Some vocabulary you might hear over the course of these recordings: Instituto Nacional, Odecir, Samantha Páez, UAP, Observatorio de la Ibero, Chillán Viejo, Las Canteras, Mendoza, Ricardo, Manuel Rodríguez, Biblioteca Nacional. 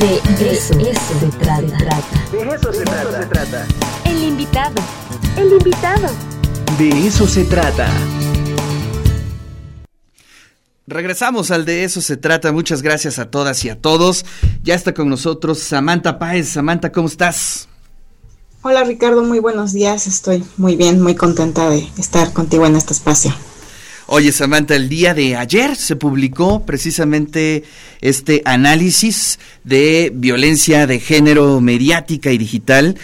De eso se trata. El invitado. De eso se trata. Regresamos al De eso se trata. Muchas gracias a todas y a todos. Ya está con nosotros Samantha Páez. Samantha, ¿cómo estás? Hola Ricardo, muy buenos días. Estoy muy bien, muy contenta de estar contigo en este espacio. Oye Samantha, el día de ayer se publicó precisamente este análisis de violencia de género mediática y digital.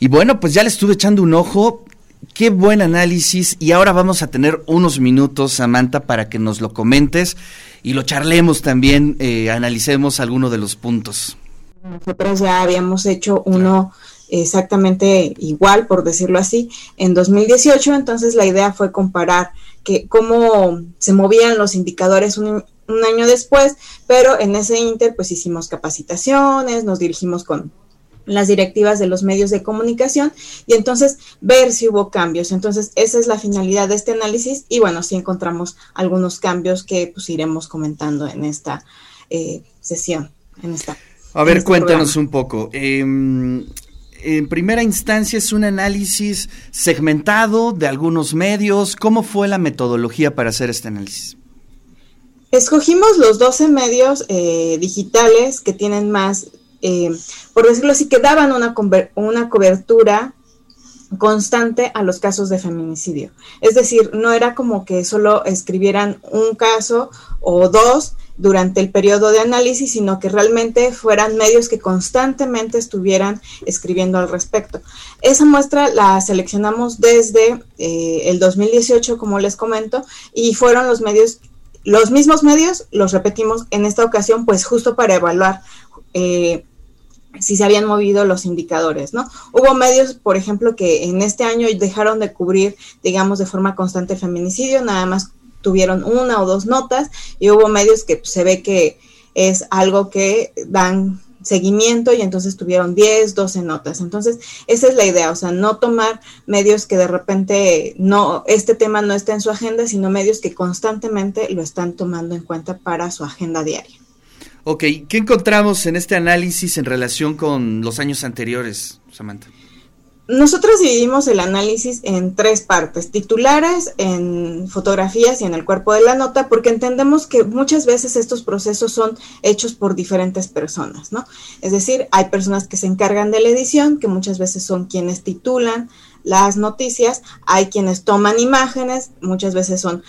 Y bueno, pues ya le estuve echando un ojo. Qué buen análisis, y ahora vamos a tener unos minutos, Samantha, para que nos lo comentes y lo charlemos también, analicemos alguno de los puntos. Nosotros ya habíamos hecho uno exactamente igual, por decirlo así, en 2018, entonces la idea fue comparar que cómo se movían los indicadores un año después, pero en ese ínter pues hicimos capacitaciones, nos dirigimos con las directivas de los medios de comunicación y entonces ver si hubo cambios. Entonces esa es la finalidad de este análisis y bueno, sí encontramos algunos cambios que pues iremos comentando en esta sesión. A ver, cuéntanos programa. Un poco. En primera instancia es un análisis segmentado de algunos medios. ¿Cómo fue la metodología para hacer este análisis? Escogimos los 12 medios digitales que tienen más... por decirlo así, que daban una cobertura constante a los casos de feminicidio. Es decir, no era como que solo escribieran un caso o dos durante el periodo de análisis, sino que realmente fueran medios que constantemente estuvieran escribiendo al respecto. Esa muestra la seleccionamos desde el 2018, como les comento, y fueron los mismos medios, los repetimos en esta ocasión, pues justo para evaluar si se habían movido los indicadores, ¿no? Hubo medios, por ejemplo, que en este año dejaron de cubrir, digamos, de forma constante el feminicidio, nada más tuvieron una o dos notas, y hubo medios que se ve que es algo que dan seguimiento y entonces tuvieron 10, 12 notas. Entonces, esa es la idea, o sea, no tomar medios que de repente no, este tema no está en su agenda, sino medios que constantemente lo están tomando en cuenta para su agenda diaria. Ok, ¿qué encontramos en este análisis en relación con los años anteriores, Samantha? Nosotros dividimos el análisis en tres partes: titulares, en fotografías y en el cuerpo de la nota, porque entendemos que muchas veces estos procesos son hechos por diferentes personas, ¿no? Es decir, hay personas que se encargan de la edición, que muchas veces son quienes titulan las noticias, hay quienes toman imágenes, muchas veces son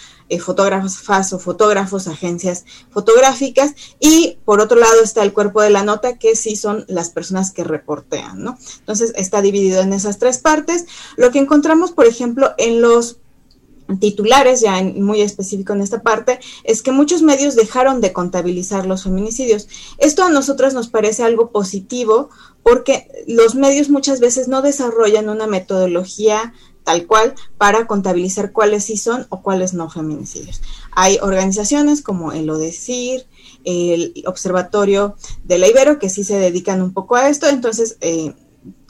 fotógrafas o fotógrafos, agencias fotográficas, y por otro lado está el cuerpo de la nota, que sí son las personas que reportean, ¿no? Entonces está dividido en esas tres partes. Lo que encontramos, por ejemplo, en los titulares, ya muy específico en esta parte, es que muchos medios dejaron de contabilizar los feminicidios. Esto a nosotros nos parece algo positivo porque los medios muchas veces no desarrollan una metodología tal cual para contabilizar cuáles sí son o cuáles no feminicidios. Hay organizaciones como el Odecir, el Observatorio de la Ibero, que sí se dedican un poco a esto, entonces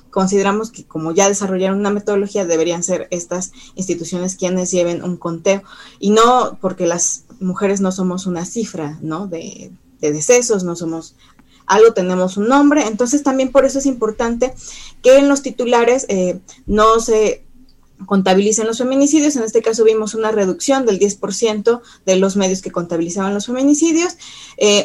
consideramos que como ya desarrollaron una metodología, deberían ser estas instituciones quienes lleven un conteo, y no porque las mujeres no somos una cifra, ¿no?, de decesos, no somos algo, tenemos un nombre. Entonces también por eso es importante que en los titulares no se contabilicen los feminicidios. En este caso vimos una reducción del 10% de los medios que contabilizaban los feminicidios.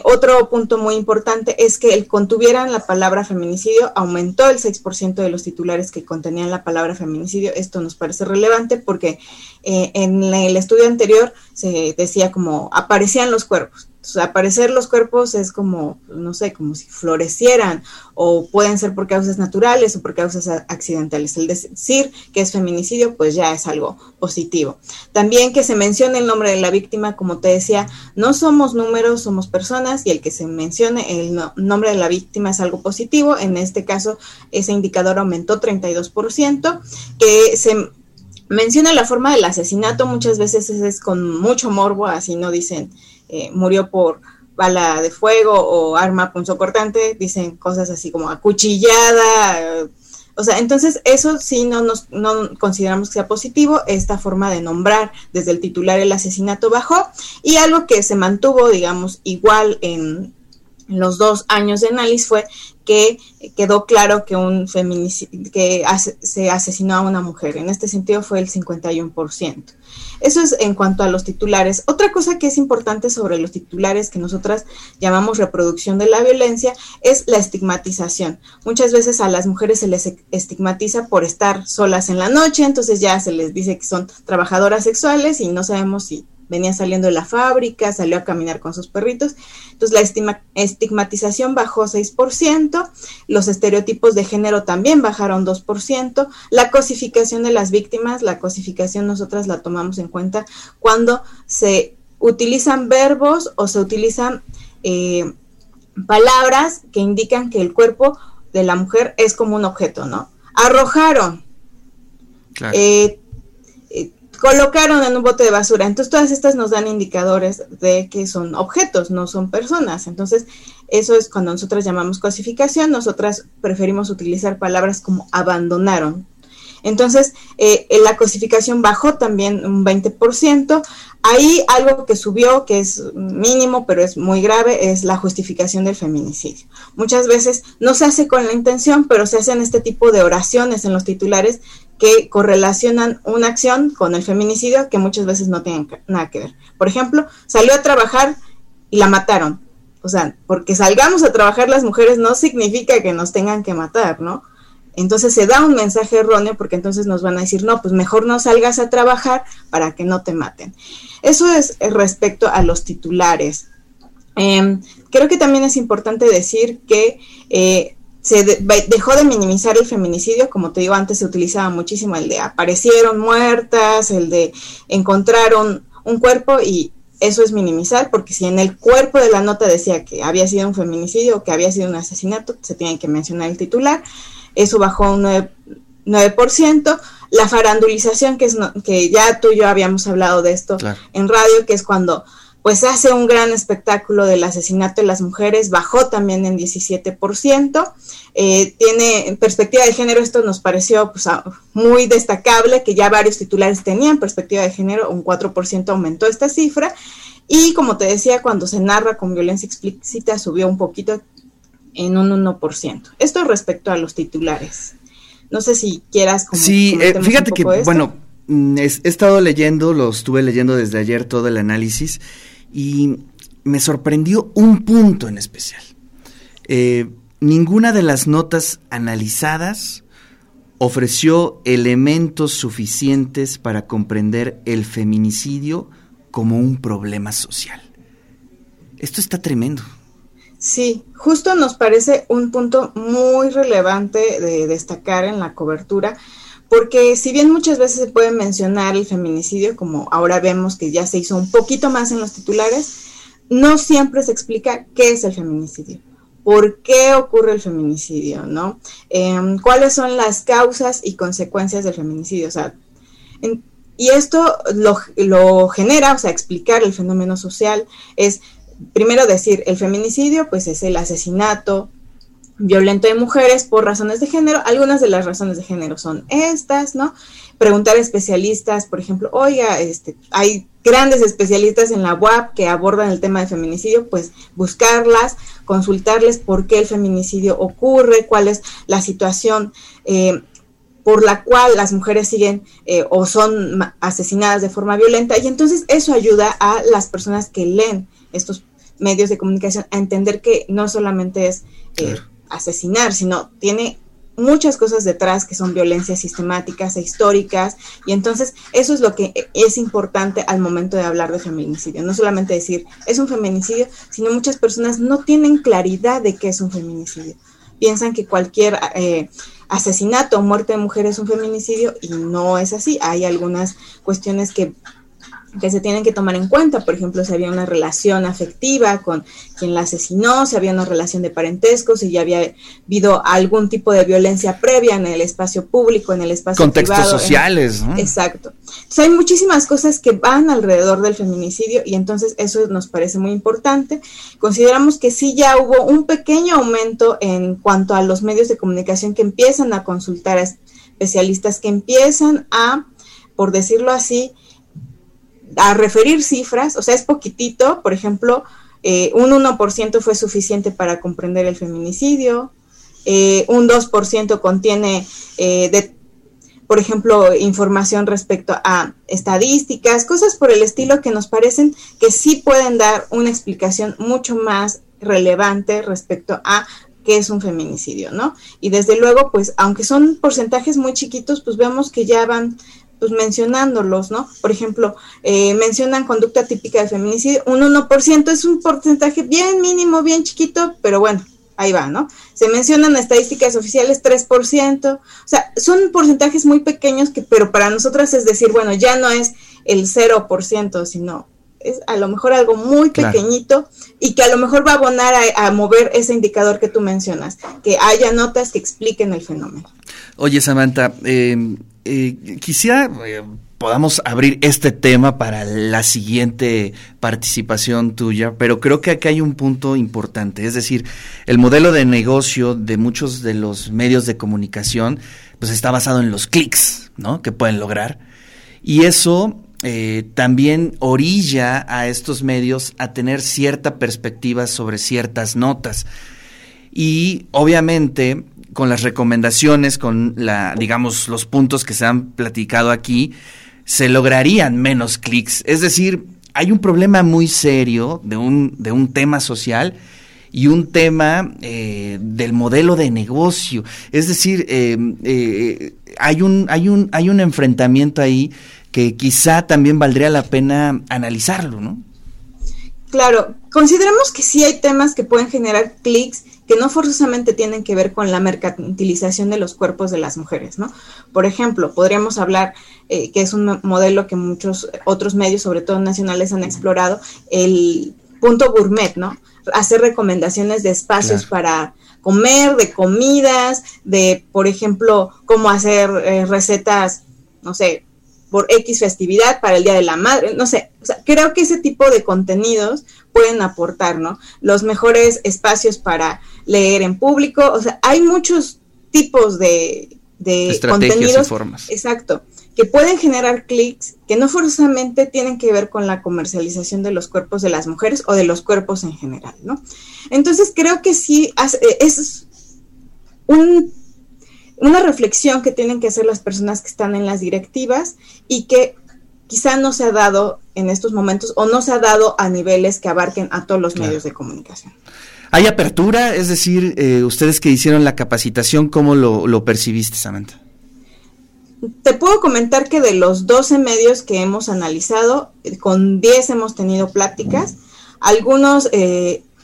Otro punto muy importante es que el contuvieran la palabra feminicidio aumentó el 6% de los titulares que contenían la palabra feminicidio. Esto nos parece relevante porque en el estudio anterior se decía como aparecían los cuerpos. Entonces, aparecer los cuerpos es como, no sé, como si florecieran, o pueden ser por causas naturales o por causas accidentales. El decir que es feminicidio, pues ya es algo positivo. También que se mencione el nombre de la víctima, como te decía, no somos números, somos personas, y el que se mencione el nombre de la víctima es algo positivo. En este caso, ese indicador aumentó 32%, que se... menciona la forma del asesinato, muchas veces es con mucho morbo, así no dicen murió por bala de fuego o arma punzocortante, dicen cosas así como acuchillada, o sea, entonces eso sí no consideramos que sea positivo, esta forma de nombrar desde el titular el asesinato bajó, y algo que se mantuvo, digamos, igual en en los 2 años de análisis fue que quedó claro que un feminicidio, que se asesinó a una mujer. En este sentido fue el 51%. Eso es en cuanto a los titulares. Otra cosa que es importante sobre los titulares que nosotras llamamos reproducción de la violencia es la estigmatización. Muchas veces a las mujeres se les estigmatiza por estar solas en la noche, entonces ya se les dice que son trabajadoras sexuales y no sabemos si venía saliendo de la fábrica, salió a caminar con sus perritos. Entonces, la estigmatización bajó 6%, los estereotipos de género también bajaron 2%, la cosificación de las víctimas, la cosificación nosotras la tomamos en cuenta cuando se utilizan verbos o se utilizan palabras que indican que el cuerpo de la mujer es como un objeto, ¿no? Arrojaron, claro. Colocaron en un bote de basura. Entonces, todas estas nos dan indicadores de que son objetos, no son personas. Entonces, eso es cuando nosotras llamamos cosificación. Nosotras preferimos utilizar palabras como abandonaron. Entonces, la cosificación bajó también un 20%. Ahí algo que subió, que es mínimo, pero es muy grave, es la justificación del feminicidio. Muchas veces no se hace con la intención, pero se hacen este tipo de oraciones en los titulares que correlacionan una acción con el feminicidio que muchas veces no tienen nada que ver. Por ejemplo, salió a trabajar y la mataron. O sea, porque salgamos a trabajar las mujeres no significa que nos tengan que matar, ¿no? Entonces se da un mensaje erróneo porque entonces nos van a decir, no, pues mejor no salgas a trabajar para que no te maten. Eso es respecto a los titulares. Creo que también es importante decir que se dejó de minimizar el feminicidio. Como te digo, antes se utilizaba muchísimo el de aparecieron muertas, el de encontraron un cuerpo, y eso es minimizar, porque si en el cuerpo de la nota decía que había sido un feminicidio o que había sido un asesinato, se tiene que mencionar el titular. Eso bajó un 9%. La farandulización, que ya tú y yo habíamos hablado de esto, claro, en radio, que es cuando pues hace un gran espectáculo del asesinato de las mujeres, bajó también en 17%. Tiene en perspectiva de género, esto nos pareció pues muy destacable, que ya varios titulares tenían perspectiva de género, un 4% aumentó esta cifra. Y como te decía, cuando se narra con violencia explícita, subió un poquito, en un 1%. Esto respecto a los titulares. No sé si quieras comentar. Sí, fíjate que, bueno, he estado leyendo, lo estuve leyendo desde ayer todo el análisis y me sorprendió un punto en especial. Ninguna de las notas analizadas ofreció elementos suficientes para comprender el feminicidio como un problema social. Esto está tremendo. Sí, justo nos parece un punto muy relevante de destacar en la cobertura, porque si bien muchas veces se puede mencionar el feminicidio, como ahora vemos que ya se hizo un poquito más en los titulares, no siempre se explica qué es el feminicidio, por qué ocurre el feminicidio, ¿no? ¿Cuáles son las causas y consecuencias del feminicidio? O sea, y esto lo genera, o sea, explicar el fenómeno social es... Primero decir, el feminicidio pues es el asesinato violento de mujeres por razones de género. Algunas de las razones de género son estas, ¿no? Preguntar a especialistas, por ejemplo, oiga, hay grandes especialistas en la UAP que abordan el tema de feminicidio, pues buscarlas, consultarles por qué el feminicidio ocurre, cuál es la situación por la cual las mujeres siguen o son asesinadas de forma violenta. Y entonces eso ayuda a las personas que leen estos medios de comunicación a entender que no solamente es claro, asesinar, sino tiene muchas cosas detrás que son violencias sistemáticas e históricas, y entonces eso es lo que es importante al momento de hablar de feminicidio, no solamente decir es un feminicidio, sino muchas personas no tienen claridad de qué es un feminicidio, piensan que cualquier asesinato o muerte de mujer es un feminicidio, y no es así. Hay algunas cuestiones que se tienen que tomar en cuenta. Por ejemplo, si había una relación afectiva con quien la asesinó, si había una relación de parentesco, si ya había habido algún tipo de violencia previa en el espacio público, en el espacio contextos privado. Contextos sociales, ¿no? Exacto. Entonces, hay muchísimas cosas que van alrededor del feminicidio y entonces eso nos parece muy importante. Consideramos que sí ya hubo un pequeño aumento en cuanto a los medios de comunicación que empiezan a consultar a especialistas, que empiezan a, por decirlo así, a referir cifras, o sea, es poquitito. Por ejemplo, Un 1% fue suficiente para comprender el feminicidio, un 2% contiene, por ejemplo, información respecto a estadísticas, cosas por el estilo que nos parecen que sí pueden dar una explicación mucho más relevante respecto a qué es un feminicidio, ¿no? Y desde luego, pues, aunque son porcentajes muy chiquitos, pues vemos que ya van pues mencionándolos, ¿no? Por ejemplo, mencionan conducta típica de feminicidio, un 1% es un porcentaje bien mínimo, bien chiquito, pero bueno, ahí va, ¿no? Se mencionan estadísticas oficiales, 3%, o sea, son porcentajes muy pequeños, que, pero para nosotras es decir, bueno, ya no es el 0%, sino es a lo mejor algo muy pequeñito y que a lo mejor va a abonar a mover ese indicador que tú mencionas, que haya notas que expliquen el fenómeno. Oye, Samantha, quisiera podamos abrir este tema para la siguiente participación tuya, pero creo que acá hay un punto importante, es decir, el modelo de negocio de muchos de los medios de comunicación pues está basado en los clics, ¿no?, que pueden lograr, y eso también orilla a estos medios a tener cierta perspectiva sobre ciertas notas, y obviamente con las recomendaciones, con la, digamos, los puntos que se han platicado aquí, se lograrían menos clics. Es decir, hay un problema muy serio de un tema social y un tema del modelo de negocio. Es decir, hay un enfrentamiento ahí que quizá también valdría la pena analizarlo, ¿no? Claro, consideramos que sí hay temas que pueden generar clics que no forzosamente tienen que ver con la mercantilización de los cuerpos de las mujeres, ¿no? Por ejemplo, podríamos hablar que es un modelo que muchos otros medios, sobre todo nacionales, han explorado, el punto gourmet, ¿no? Hacer recomendaciones de espacios para comer, de comidas, de, por ejemplo, cómo hacer recetas, no sé, por X festividad, para el Día de la Madre, no sé, o sea, creo que ese tipo de contenidos pueden aportar, ¿no? Los mejores espacios para leer en público, o sea, hay muchos tipos de estrategias contenidos, y formas. Exacto, que pueden generar clics que no forzosamente tienen que ver con la comercialización de los cuerpos de las mujeres o de los cuerpos en general, ¿no? Entonces, creo que sí es una reflexión que tienen que hacer las personas que están en las directivas y que quizá no se ha dado en estos momentos o no se ha dado a niveles que abarquen a todos los medios de comunicación. ¿Hay apertura? Es decir, ustedes que hicieron la capacitación, ¿cómo lo percibiste, Samantha? Te puedo comentar que de los 12 medios que hemos analizado, con 10 hemos tenido pláticas. Algunos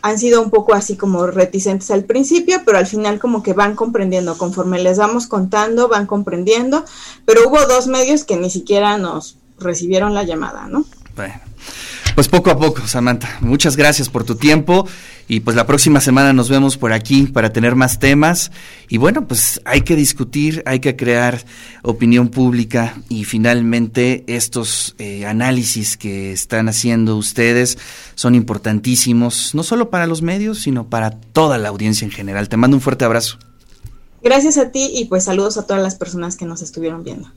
han sido un poco así como reticentes al principio, pero al final como que van comprendiendo, conforme les vamos contando, van comprendiendo, pero hubo 2 medios que ni siquiera nos recibieron la llamada, ¿no? Bueno, pues poco a poco, Samantha, muchas gracias por tu tiempo y pues la próxima semana nos vemos por aquí para tener más temas y bueno, pues hay que discutir, hay que crear opinión pública y finalmente estos análisis que están haciendo ustedes son importantísimos, no solo para los medios, sino para toda la audiencia en general. Te mando un fuerte abrazo. Gracias a ti y pues saludos a todas las personas que nos estuvieron viendo.